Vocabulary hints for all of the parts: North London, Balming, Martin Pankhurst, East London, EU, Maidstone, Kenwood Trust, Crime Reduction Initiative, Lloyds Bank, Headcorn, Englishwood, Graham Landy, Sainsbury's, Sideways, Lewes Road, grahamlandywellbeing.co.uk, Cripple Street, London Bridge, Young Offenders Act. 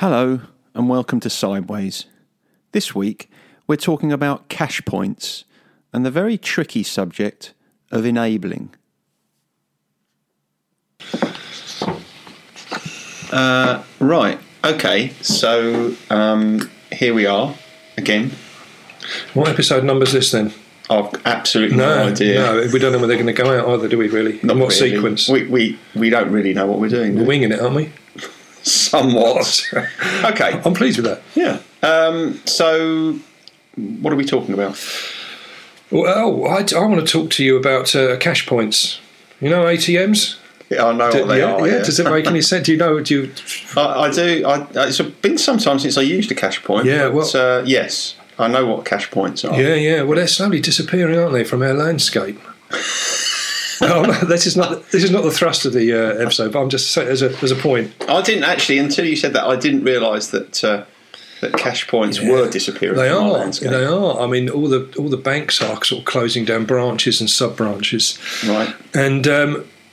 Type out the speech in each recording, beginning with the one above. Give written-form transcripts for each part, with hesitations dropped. Hello and welcome to Sideways. This week we're talking about cash points and the very tricky subject of enabling. Right, okay, so here we are again. What episode number's this then? I've absolutely no idea. No, we don't know where they're going to go out either, do we really? Not in what really. Sequence? We don't really know what we're doing. We're winging it, aren't we? Somewhat. Okay. I'm pleased with that. Yeah. So, what are we talking about? Well, I want to talk to you about cash points. You know ATMs? Yeah, I know what they are. Yeah. Does it make any sense? Do you know? I do. It's been some time since I used a cash point. Yeah, but, well... yes, I know what cash points are. Yeah. Well, they're slowly disappearing, aren't they, from our landscape? This is not the thrust of the episode, but I'm just saying there's a point. I didn't actually, until you said that, I didn't realise that cash points were disappearing. They are. Landscape. They are. I mean, all the banks are sort of closing down branches and sub branches. Right. And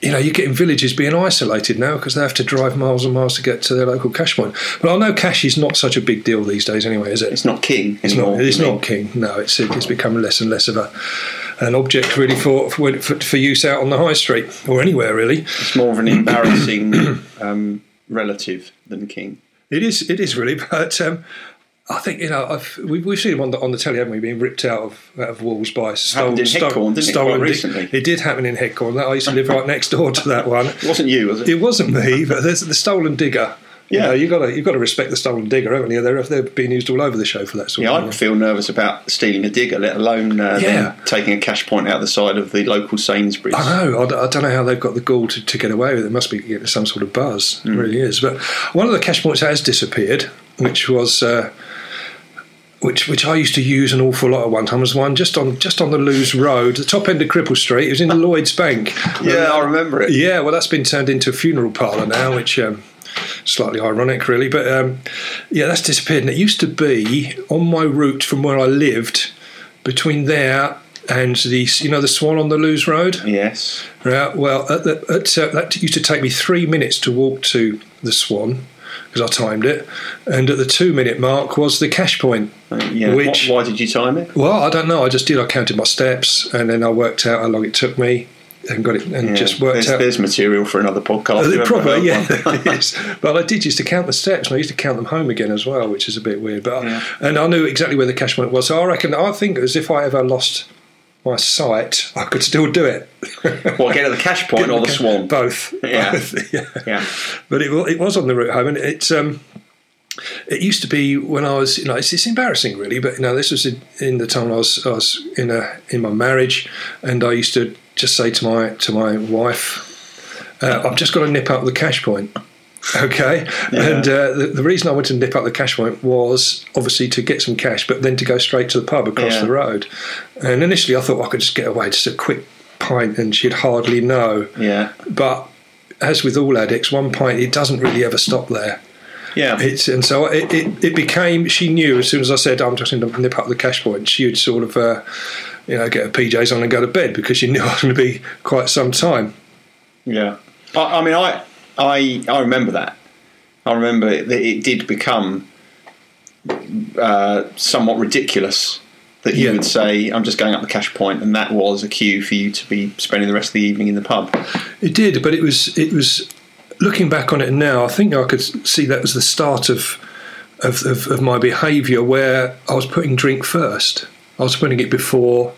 you're getting villages being isolated now because they have to drive miles and miles to get to their local cash point. But I know cash is not such a big deal these days, anyway, is it? It's not king. It's not king. No, it's become less and less of an object really for use out on the high street or anywhere really. It's more of an embarrassing relative than king. It is really, but I think we've seen them on the telly, haven't we? Being ripped out of walls by stolen recently. It did happen in Headcorn. I used to live right next door to that one. It wasn't you, was it? It wasn't me, but there's the stolen digger. Yeah, you've got to respect the stolen digger, haven't you? They're being used all over the show for that sort of thing. Yeah, I'd feel nervous about stealing a digger, let alone taking a cash point out the side of the local Sainsbury's. I know. I don't know how they've got the gall to get away with it. It must be getting some sort of buzz. It really is. But one of the cash points has disappeared, which was... Which I used to use an awful lot at one time. There was one just on the Lewes Road, the top end of Cripple Street. It was in Lloyds Bank. Yeah, I remember it. Yeah, well, that's been turned into a funeral parlour now, which... slightly ironic, really, but that's disappeared. And it used to be on my route from where I lived, between there and the Swan on the Lewes Road. Yes. Right. Well, that used to take me 3 minutes to walk to the Swan because I timed it, and at the 2 minute mark was the cash point. Yeah. Which, why did you time it? Well, I don't know. I just did. I counted my steps, and then I worked out how long it took me. And got it, and just worked out. There's material for another podcast. Probably, yeah. Yes. But I did used to count the steps, and I used to count them home again as well, which is a bit weird. But and I knew exactly where the cash point was. So I think as if I ever lost my sight, I could still do it. Well, get at the cash point or the Swan? Both. Yeah. Both. Yeah. But it was on the route home, and it's. It used to be when I was, it's embarrassing really, but this was in the time I was in my marriage, and I used to just say to my wife, "I've just got to nip up the cash point." Okay, yeah. And the reason I went to nip up the cash point was obviously to get some cash, but then to go straight to the pub across the road. And initially, I thought I could just get away, just a quick pint, and she'd hardly know. Yeah, but as with all addicts, one pint it doesn't really ever stop there. Yeah, so it became. She knew as soon as I said, "I'm just going to nip up the cash point," she would sort of, get her PJs on and go to bed because she knew I was going to be quite some time. Yeah, I remember that. I remember it did become somewhat ridiculous that you would say, "I'm just going up the cash point," and that was a cue for you to be spending the rest of the evening in the pub. It did, but it was. Looking back on it now, I think I could see that was the start of my behaviour where I was putting drink first. I was putting it before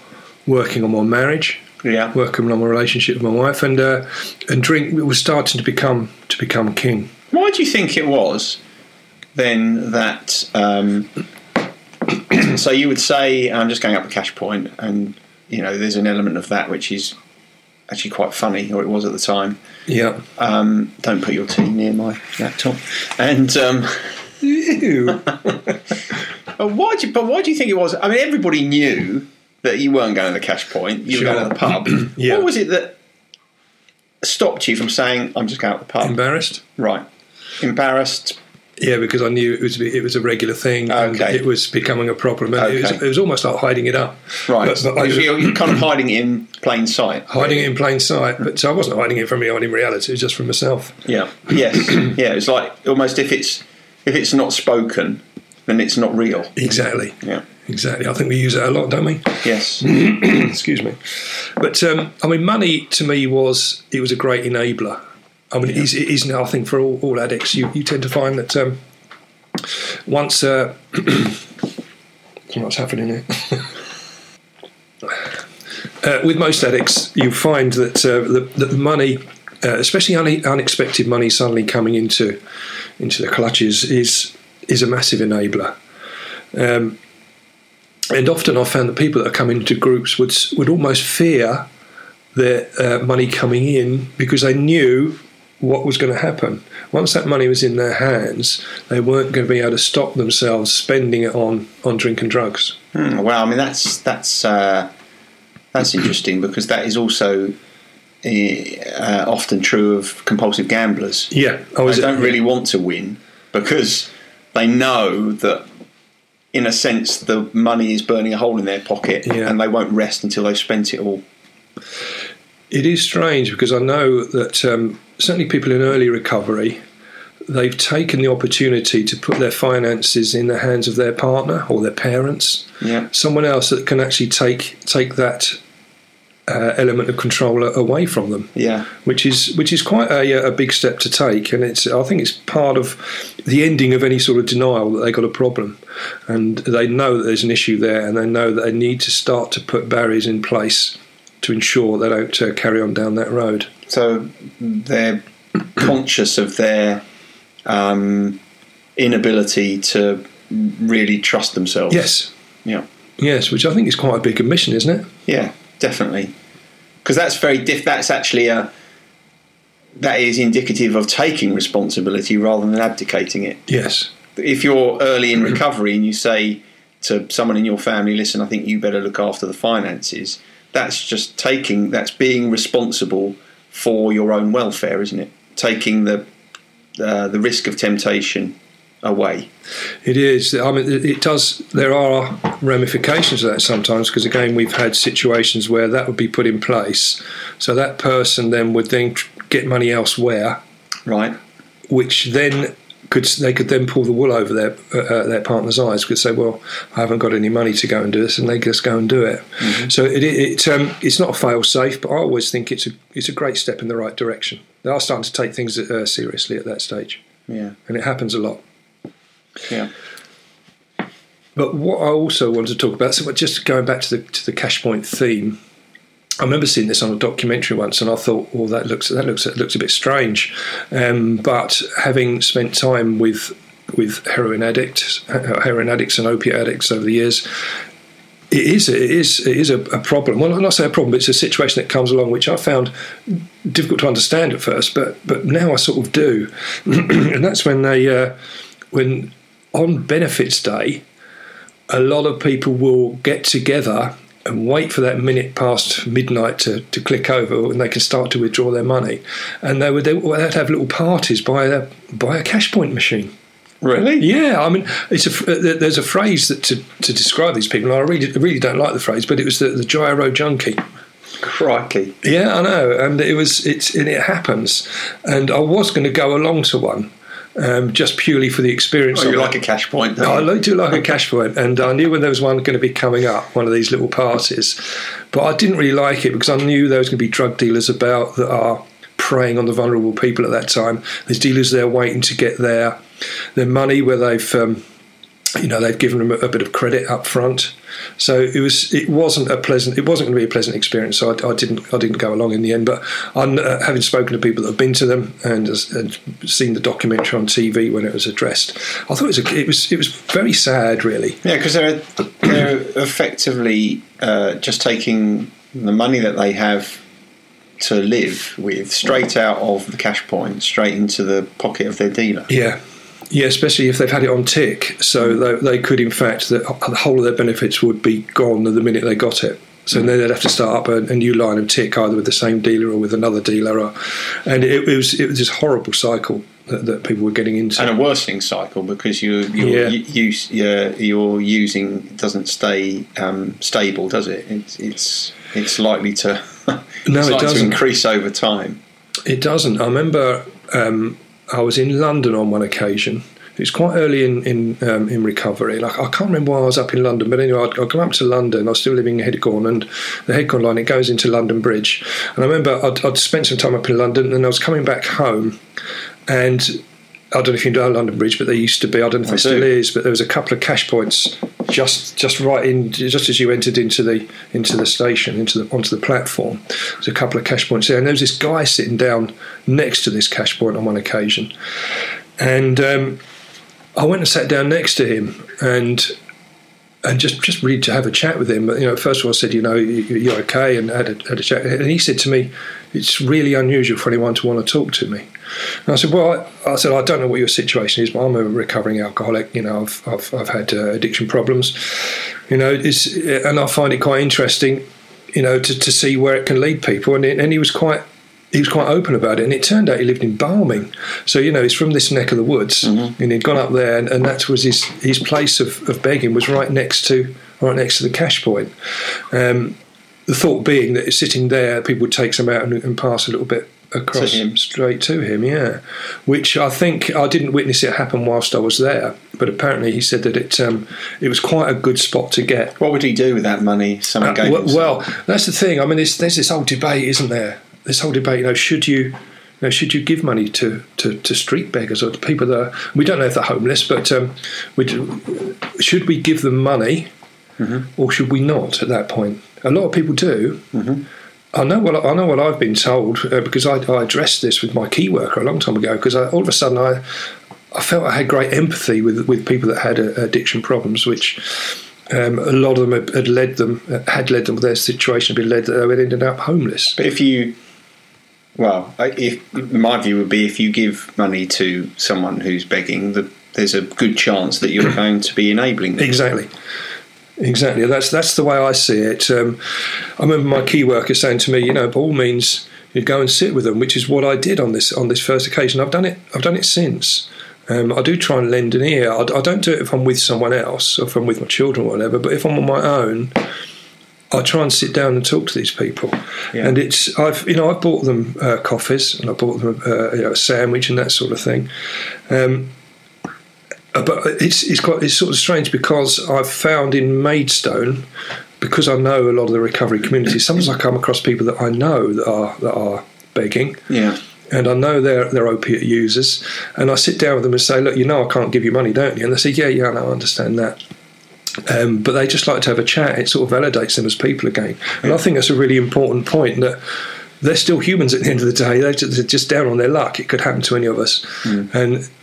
working on my marriage, working on my relationship with my wife, and drink was starting to become king. Why do you think it was then that? So you would say, "I'm just going up the cash point," and there's an element of that which is. Actually quite funny, or it was at the time. Yeah. Don't put your tea near my laptop. And ew. But why do you think it was? I mean, everybody knew that you weren't going to the cash point. You were going to the pub. Yeah. What was it that stopped you from saying, "I'm just going to the pub"? Embarrassed. Right. Embarrassed. Yeah, because I knew it was a regular thing, and it was becoming a problem. And it was almost like hiding it up. Right, you're kind of hiding it in plain sight. Hiding it in plain sight, but so I wasn't hiding it from anyone in reality; it was just from myself. Yeah, yes, yeah. It's like almost if it's If it's not spoken, then it's not real. Exactly. Yeah. Exactly. I think we use that a lot, don't we? Yes. Excuse me. But, I mean, money to me was, it was a great enabler. I mean, it is now, I think, for all addicts. You tend to find that once... what's happening here? With most addicts, you find that the money, especially unexpected money suddenly coming into the clutches, is a massive enabler. And often I found that people that are coming into groups would almost fear their money coming in because they knew what was going to happen. Once that money was in their hands, they weren't going to be able to stop themselves spending it on drink and drugs. Well, I mean, that's interesting because that is also often true of compulsive gamblers. Yeah. They don't really want to win because they know that, in a sense, the money is burning a hole in their pocket, and they won't rest until they've spent it all. It is strange because I know that certainly people in early recovery, they've taken the opportunity to put their finances in the hands of their partner or their parents, someone else that can actually take that element of control away from them. Yeah, which is quite a big step to take, and I think it's part of the ending of any sort of denial that they got a problem, and they know that there's an issue there, and they know that they need to start to put barriers in place to ensure they don't carry on down that road. So they're conscious of their inability to really trust themselves. Yes. Yeah. Yes, which I think is quite a big admission, isn't it? Yeah. Definitely, because that's very that is indicative of taking responsibility rather than abdicating it. Yes. If you're early in recovery and you say to someone in your family, "Listen, I think you better look after the finances," that's just taking. That's being responsible for your own welfare, isn't it? Taking the risk of temptation away. It is. I mean, it does. There are ramifications of that sometimes because, again, we've had situations where that would be put in place. So that person then would then get money elsewhere, right? Which then they could pull the wool over their partner's eyes because they say, "Well, I haven't got any money to go and do this," and they just go and do it. Mm-hmm. So it's not a fail safe, but I always think it's a great step in the right direction. They are starting to take things seriously at that stage. Yeah, and it happens a lot. Yeah. But what I also want to talk about, so just going back to the cash point theme, I remember seeing this on a documentary once, and I thought, "Well, that looks a bit strange." But having spent time with heroin addicts, and opiate addicts over the years, it is a problem. Well, not say a problem, but it's a situation that comes along, which I found difficult to understand at first, but now I sort of do, and that's when they. When on benefits day, a lot of people will get together and wait for that minute past midnight to click over, and they can start to withdraw their money. And they'd have little parties by a cash point machine. Really? Yeah. I mean, there's a phrase that to describe these people. And I really don't like the phrase, but it was the gyro junkie. Crikey. Yeah, I know. And it happens. And I was going to go along to one. Just purely for the experience. Oh, you like a cash point, don't you? I do like a cash point, and I knew when there was one going to be coming up, one of these little parties, but I didn't really like it because I knew there was going to be drug dealers about that are preying on the vulnerable people at that time. There's dealers there waiting to get their money where they've they've given them a bit of credit up front. So it wasn't going to be a pleasant experience. So I didn't go along in the end. But having spoken to people that have been to them and seen the documentary on TV when it was addressed, I thought it was very sad, really. Yeah, because they're effectively just taking the money that they have to live with straight out of the cash point, straight into the pocket of their dealer. Yeah. Yeah, especially if they've had it on tick, so they could, in fact, the whole of their benefits would be gone the minute they got it. So then they'd have to start up a new line of tick, either with the same dealer or with another dealer, and it was this horrible cycle that people were getting into, and a worsening cycle because your using doesn't stay stable, does it? It's likely to to increase over time. It doesn't. I remember. I was in London on one occasion It's quite early in recovery. Like, I can't remember why I was up in London, but anyway, I'd come up to London. I was still living in Headcorn, and the Headcorn line, it goes into London Bridge. And I remember I'd spent some time up in London, and I was coming back home, and I don't know if you know London Bridge, but there used to be, I don't know if it still is, but there was a couple of cash points just right in, just as you entered into the station, onto the platform. There's a couple of cash points there, and there was this guy sitting down next to this cash point on one occasion, and I went and sat down next to him, and just really to have a chat with him. But, you know, first of all, I said, you know, you're okay, and had a chat, and he said to me, it's really unusual for anyone to want to talk to me. And I said, well, I don't know what your situation is, but I'm a recovering alcoholic. You know, I've had addiction problems. You know, and I find it quite interesting, you know, to see where it can lead people. And he was quite open about it. And it turned out he lived in Balming, so, you know, he's from this neck of the woods, mm-hmm. and he'd gone up there, and that was his place of begging was right next to the cash point. The thought being that sitting there, people would take some out and pass a little bit across straight to him, yeah. Which I think I didn't witness it happen whilst I was there, but apparently he said that it was quite a good spot to get. What would he do with that money? Someone gave him. Well, that's the thing. I mean, there's this whole debate, isn't there? This whole debate, you know, should you give money to street beggars or to people that are, we don't know if they're homeless, but should we give them money, mm-hmm. or should we not? At that point, a lot of people do. Mm-hmm. I know what I've been told, because I addressed this with my key worker a long time ago, because all of a sudden I felt I had great empathy with people that had addiction problems, which a lot of them had led them their situation had been led that they ended up homeless. But my view would be, if you give money to someone who's begging, there's a good chance that you're going to be enabling them. Exactly. That's the way I see it. I remember my key worker saying to me, you know, by all means, you go and sit with them, which is what I did on this first occasion. I've done it since. I do try and lend an ear. I don't do it if I'm with someone else, or if I'm with my children or whatever, but if I'm on my own, I try and sit down and talk to these people. Yeah. And I've bought them coffees, and I bought them a sandwich and that sort of thing. But it's sort of strange, because I've found in Maidstone, because I know a lot of the recovery community, sometimes I come across people that I know that are begging, yeah, and I know they're opiate users, and I sit down with them and say, look, you know, I can't give you money, don't you? And they say, yeah, no, I understand that. But they just like to have a chat. It sort of validates them as people again, and yeah. I think that's a really important point, that they're still humans at the end of the day. They're just down on their luck. It could happen to any of us. Mm.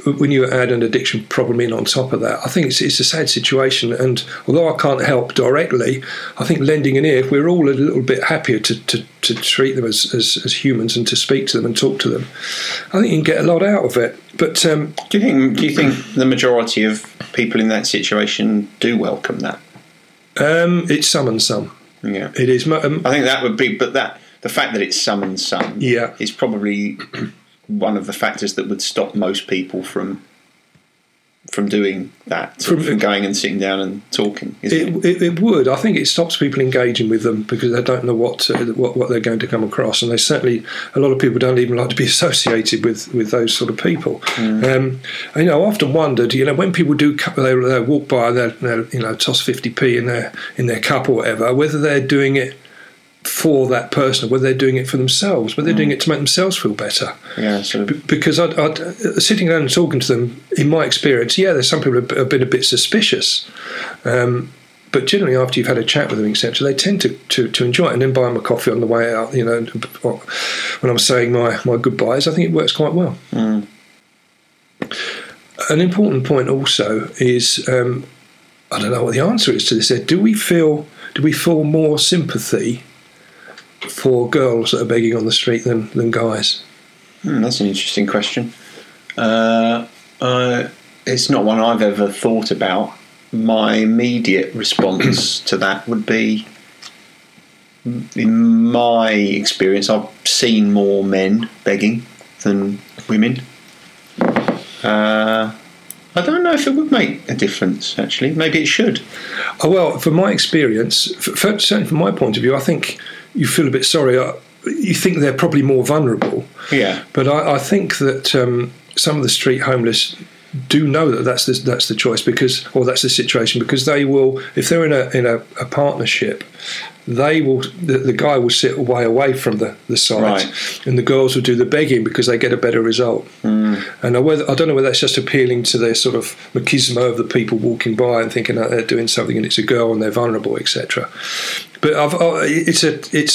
And when you add an addiction problem in on top of that, I think it's a sad situation. And although I can't help directly, I think lending an ear, if we're all a little bit happier to treat them as humans, and to speak to them and talk to them, I think you can get a lot out of it. But do you think the majority of people in that situation do welcome that? It's some and some. Yeah, it is. I think that would be, but that. The fact that it's some and some, yeah, is probably one of the factors that would stop most people from doing that, from going and sitting down and talking. It would. I think it stops people engaging with them, because they don't know what they're going to come across, and they certainly, a lot of people don't even like to be associated with those sort of people. Mm. You know, I often wondered, you know, when people do, they walk by, they you know, toss 50p in their cup or whatever, whether they're doing it for that person, whether they're doing it for themselves, whether they're doing it to make themselves feel better. Yeah, sort of. Because I'd sitting down and talking to them, in my experience, yeah, there's some people who have been a bit suspicious, but generally after you've had a chat with them, etc., they tend to enjoy it, and then buy them a coffee on the way out, you know, when I'm saying my goodbyes. I think it works quite well. Mm. An important point also is, I don't know what the answer is to this, do we feel more sympathy for girls that are begging on the street than guys? That's an interesting question. It's not one I've ever thought about. My immediate response to that would be, in my experience, I've seen more men begging than women. I don't know if it would make a difference, actually. Maybe it should. Oh, well, from my experience, certainly from my point of view, I think you feel a bit sorry. You think they're probably more vulnerable. Yeah. But I think that some of the street homeless do know that that's the choice, because, or that's the situation, because they will, if they're in a partnership, they will, the guy will sit way away from the site, right, and the girls will do the begging because they get a better result. Mm. And I don't know whether that's just appealing to their sort of machismo of the people walking by and thinking that they're doing something and it's a girl and they're vulnerable, etc. But it's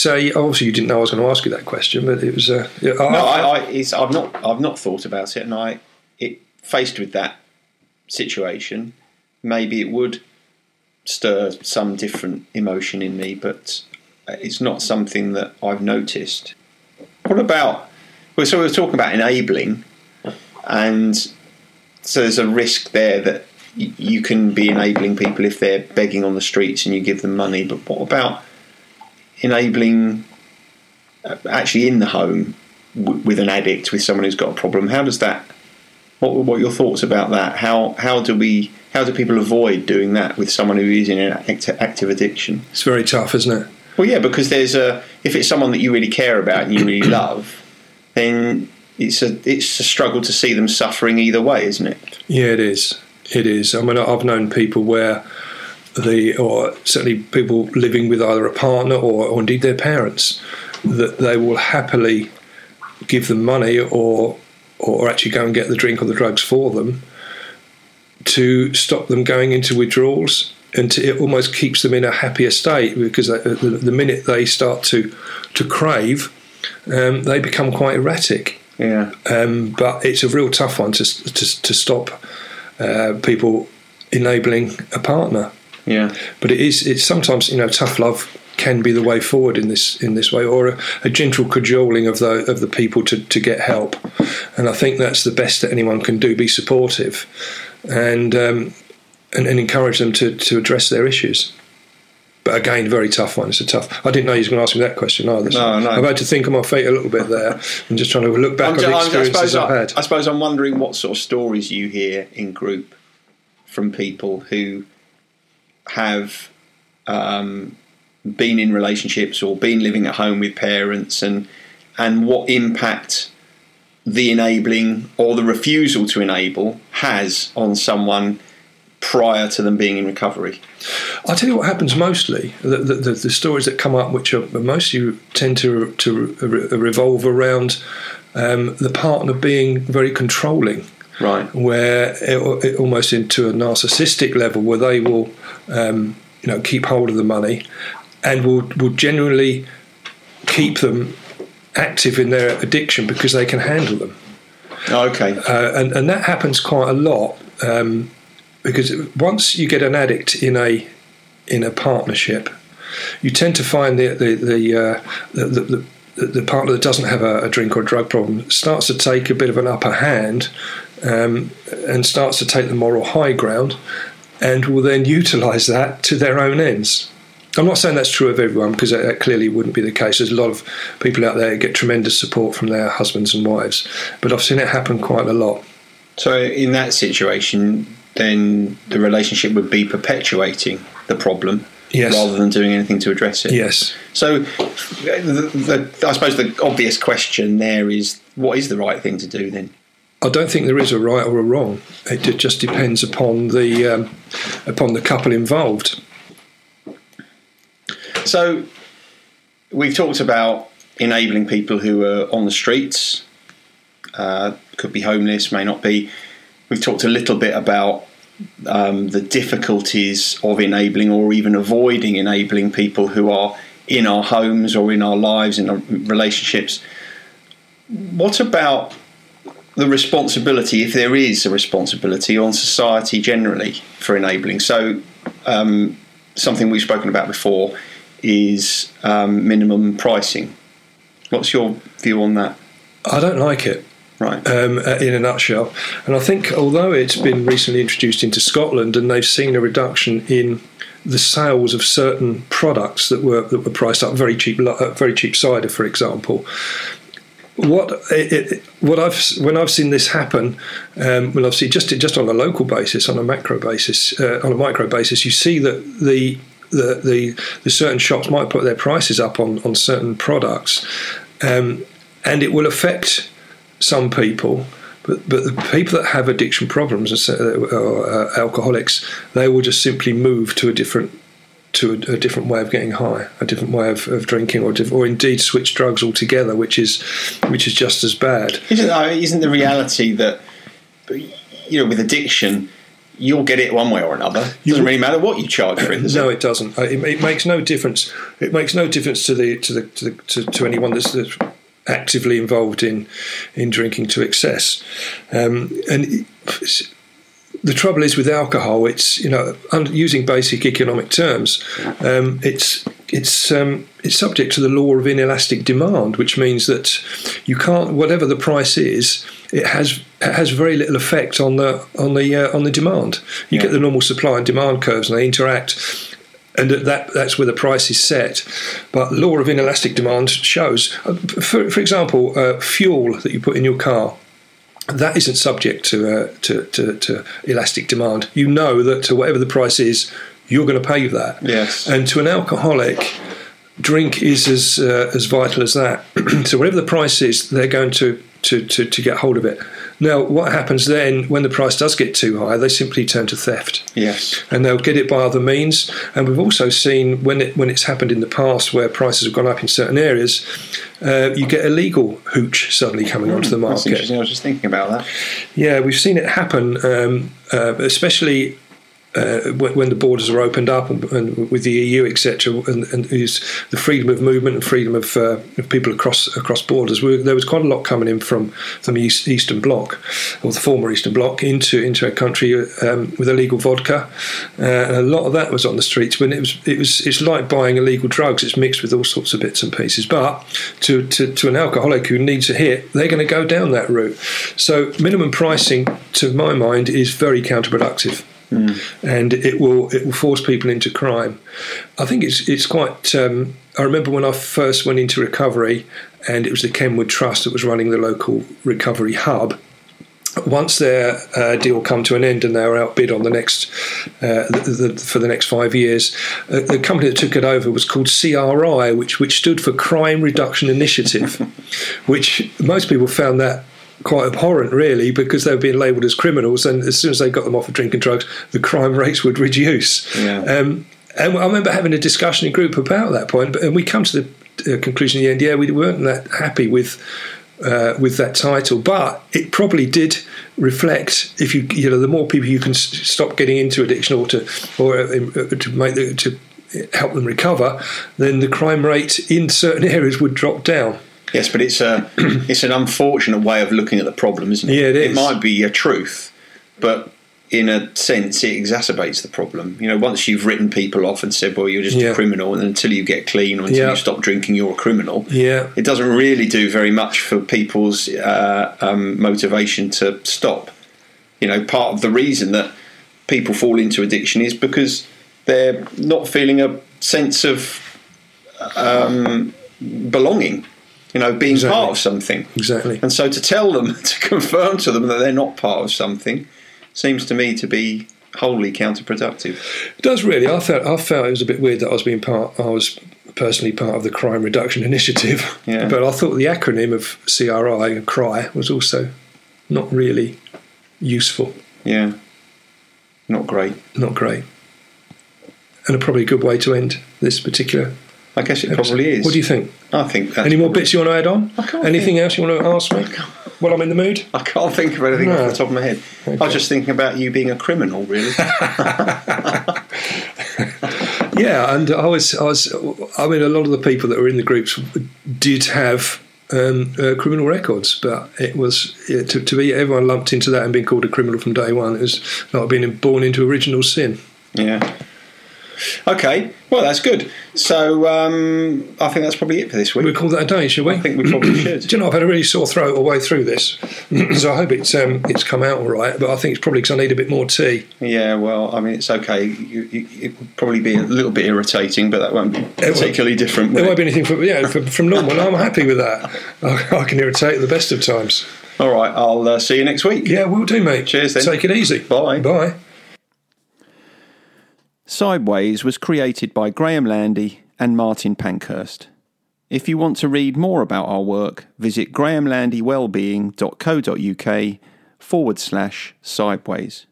obviously you didn't know I was going to ask you that question, but it was a... I've not thought about it, and it faced with that situation, maybe it would stir some different emotion in me, but it's not something that I've noticed. What about... Well, so we were talking about enabling, and so there's a risk there that you can be enabling people if they're begging on the streets and you give them money, but what about enabling actually in the home with an addict, with someone who's got a problem? How does that... What are your thoughts about that? How do people avoid doing that with someone who is in an active addiction? It's very tough, isn't it? Well, yeah, because if it's someone that you really care about and you really love, then it's a struggle to see them suffering either way, isn't it? Yeah, it is. It is. I mean, I've known people where or certainly people living with either a partner or indeed their parents, that they will happily give them money or actually go and get the drink or the drugs for them to stop them going into withdrawals, and it almost keeps them in a happier state, because the minute they start to crave, they become quite erratic. Yeah. But it's a real tough one to stop people enabling a partner. Yeah. But it's sometimes, tough love can be the way forward in this way, or a gentle cajoling of the people to get help. And I think that's the best that anyone can do, be supportive and encourage them to address their issues. But again, very tough one. I didn't know you were going to ask me that question either. No. I've had to think on my feet a little bit there. I'm just trying to look back on the experiences I've had. I suppose I'm wondering what sort of stories you hear in group from people who have... been in relationships or been living at home with parents, and what impact the enabling or the refusal to enable has on someone prior to them being in recovery. I'll tell you what happens mostly. The stories that come up, which are mostly tend to revolve around the partner being very controlling. Right. Where it almost into a narcissistic level, where they will keep hold of the money, and will generally keep them active in their addiction because they can handle them. Okay. And that happens quite a lot, because once you get an addict in a partnership, you tend to find the partner that doesn't have a drink or a drug problem starts to take a bit of an upper hand, and starts to take the moral high ground, and will then utilise that to their own ends. I'm not saying that's true of everyone, because that clearly wouldn't be the case. There's a lot of people out there who get tremendous support from their husbands and wives, but I've seen it happen quite a lot. So in that situation, then the relationship would be perpetuating the problem, yes, rather than doing anything to address it. Yes. So I suppose the obvious question there is, what is the right thing to do then? I don't think there is a right or a wrong. It just depends upon the couple involved. So we've talked about enabling people who are on the streets, could be homeless, may not be. We've talked a little bit about the difficulties of enabling, or even avoiding enabling, people who are in our homes or in our lives, in our relationships. What about the responsibility, if there is a responsibility, on society generally for enabling? So something we've spoken about before is minimum pricing. What's your view on that? I don't like it, right, in a nutshell. And I think although it's been recently introduced into Scotland, and they've seen a reduction in the sales of certain products that were priced up very cheap cider, for example. When I've seen this happen, when I've seen just on a local basis, on a macro basis, on a micro basis, you see that the certain shops might put their prices up on certain products, and it will affect some people But the people that have addiction problems or alcoholics, they will just simply move to a different way of getting high, a different way of drinking, or indeed switch drugs altogether, which is just as bad. Isn't the reality that, you know, with addiction, you'll get it one way or another? It doesn't really matter what you charge for it, does it? No, it doesn't. It makes no difference. It makes no difference to anyone that's actively involved in drinking to excess. And the trouble is with alcohol, it's, you know, using basic economic terms, it's subject to the law of inelastic demand, which means that you can't, whatever the price is, it has very little effect on the demand. You get the normal supply and demand curves, and they interact. And that's where the price is set. But law of inelastic demand shows. For example, fuel that you put in your car, that isn't subject to elastic demand. You know that to whatever the price is, you're going to pay that. Yes. And to an alcoholic, drink is as vital as that. So whatever the price is, they're going to get hold of it. Now, what happens then when the price does get too high? They simply turn to theft. Yes, and they'll get it by other means. And we've also seen when it's happened in the past, where prices have gone up in certain areas, you get illegal hooch suddenly coming onto the market. That's interesting. I was just thinking about that. Yeah, we've seen it happen, especially. When the borders are opened up and with the EU, etc., and is the freedom of movement and freedom of people across borders, there was quite a lot coming in from the Eastern Bloc, or the former Eastern Bloc, into our country with illegal vodka. And a lot of that was on the streets. When it's like buying illegal drugs. It's mixed with all sorts of bits and pieces. But to an alcoholic who needs a hit, they're going to go down that route. So minimum pricing, to my mind, is very counterproductive. Mm. And it will force people into crime. I think it's quite. I remember when I first went into recovery, and it was the Kenwood Trust that was running the local recovery hub. Once their deal come to an end and they were outbid on the next for the next 5 years, the company that took it over was called CRI, which stood for Crime Reduction Initiative, which most people found that quite abhorrent, really, because they were being labelled as criminals, and as soon as they got them off of drinking drugs, the crime rates would reduce. Yeah. And I remember having a discussion in group about that point, and we come to the conclusion in the end, we weren't that happy with that title, but it probably did reflect, if you know, the more people you can stop getting into addiction or to help them recover, then the crime rate in certain areas would drop down. Yes, but it's an unfortunate way of looking at the problem, isn't it? Yeah, it is. It might be a truth, but in a sense, it exacerbates the problem. You know, once you've written people off and said, well, you're just a criminal, and until you get clean or until you stop drinking, you're a criminal. Yeah. It doesn't really do very much for people's motivation to stop. You know, part of the reason that people fall into addiction is because they're not feeling a sense of belonging. You know, being part of something. Exactly. And so to tell them, to confirm to them that they're not part of something, seems to me to be wholly counterproductive. It does, really. I felt it was a bit weird that I was personally part of the Crime Reduction Initiative. Yeah. But I thought the acronym of CRI, CRI, was also not really useful. Yeah. Not great. And a probably good way to end this particular... I guess it probably is. What do you think? I think that's... Any more bits you want to add on? Anything else you want to ask me while I'm in the mood? I can't think of anything off the top of my head. Okay. I was just thinking about you being a criminal, really. Yeah, and I was. I mean, a lot of the people that were in the groups did have criminal records, but it was to be everyone lumped into that and being called a criminal from day one. It was like being born into original sin. Yeah. Okay, well, that's good. So I think that's probably it for this week. We'll call that a day, shall we? I think we probably should. Do you know, I've had a really sore throat all the way through this, so I hope it's come out all right, but I think it's probably because I need a bit more tea. Yeah, well, I mean, it's okay. It will probably be a little bit irritating, but that won't be particularly different. There won't be anything from normal. I'm happy with that. I can irritate at the best of times. All right, I'll see you next week. Yeah, will do, mate. Cheers, then. Take it easy. Bye. Bye. Sideways was created by Graham Landy and Martin Pankhurst. If you want to read more about our work, visit grahamlandywellbeing.co.uk /Sideways.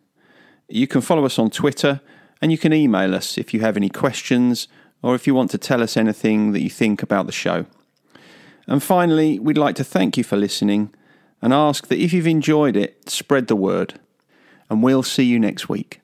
You can follow us on Twitter, and you can email us if you have any questions or if you want to tell us anything that you think about the show. And finally, we'd like to thank you for listening and ask that if you've enjoyed it, spread the word. And we'll see you next week.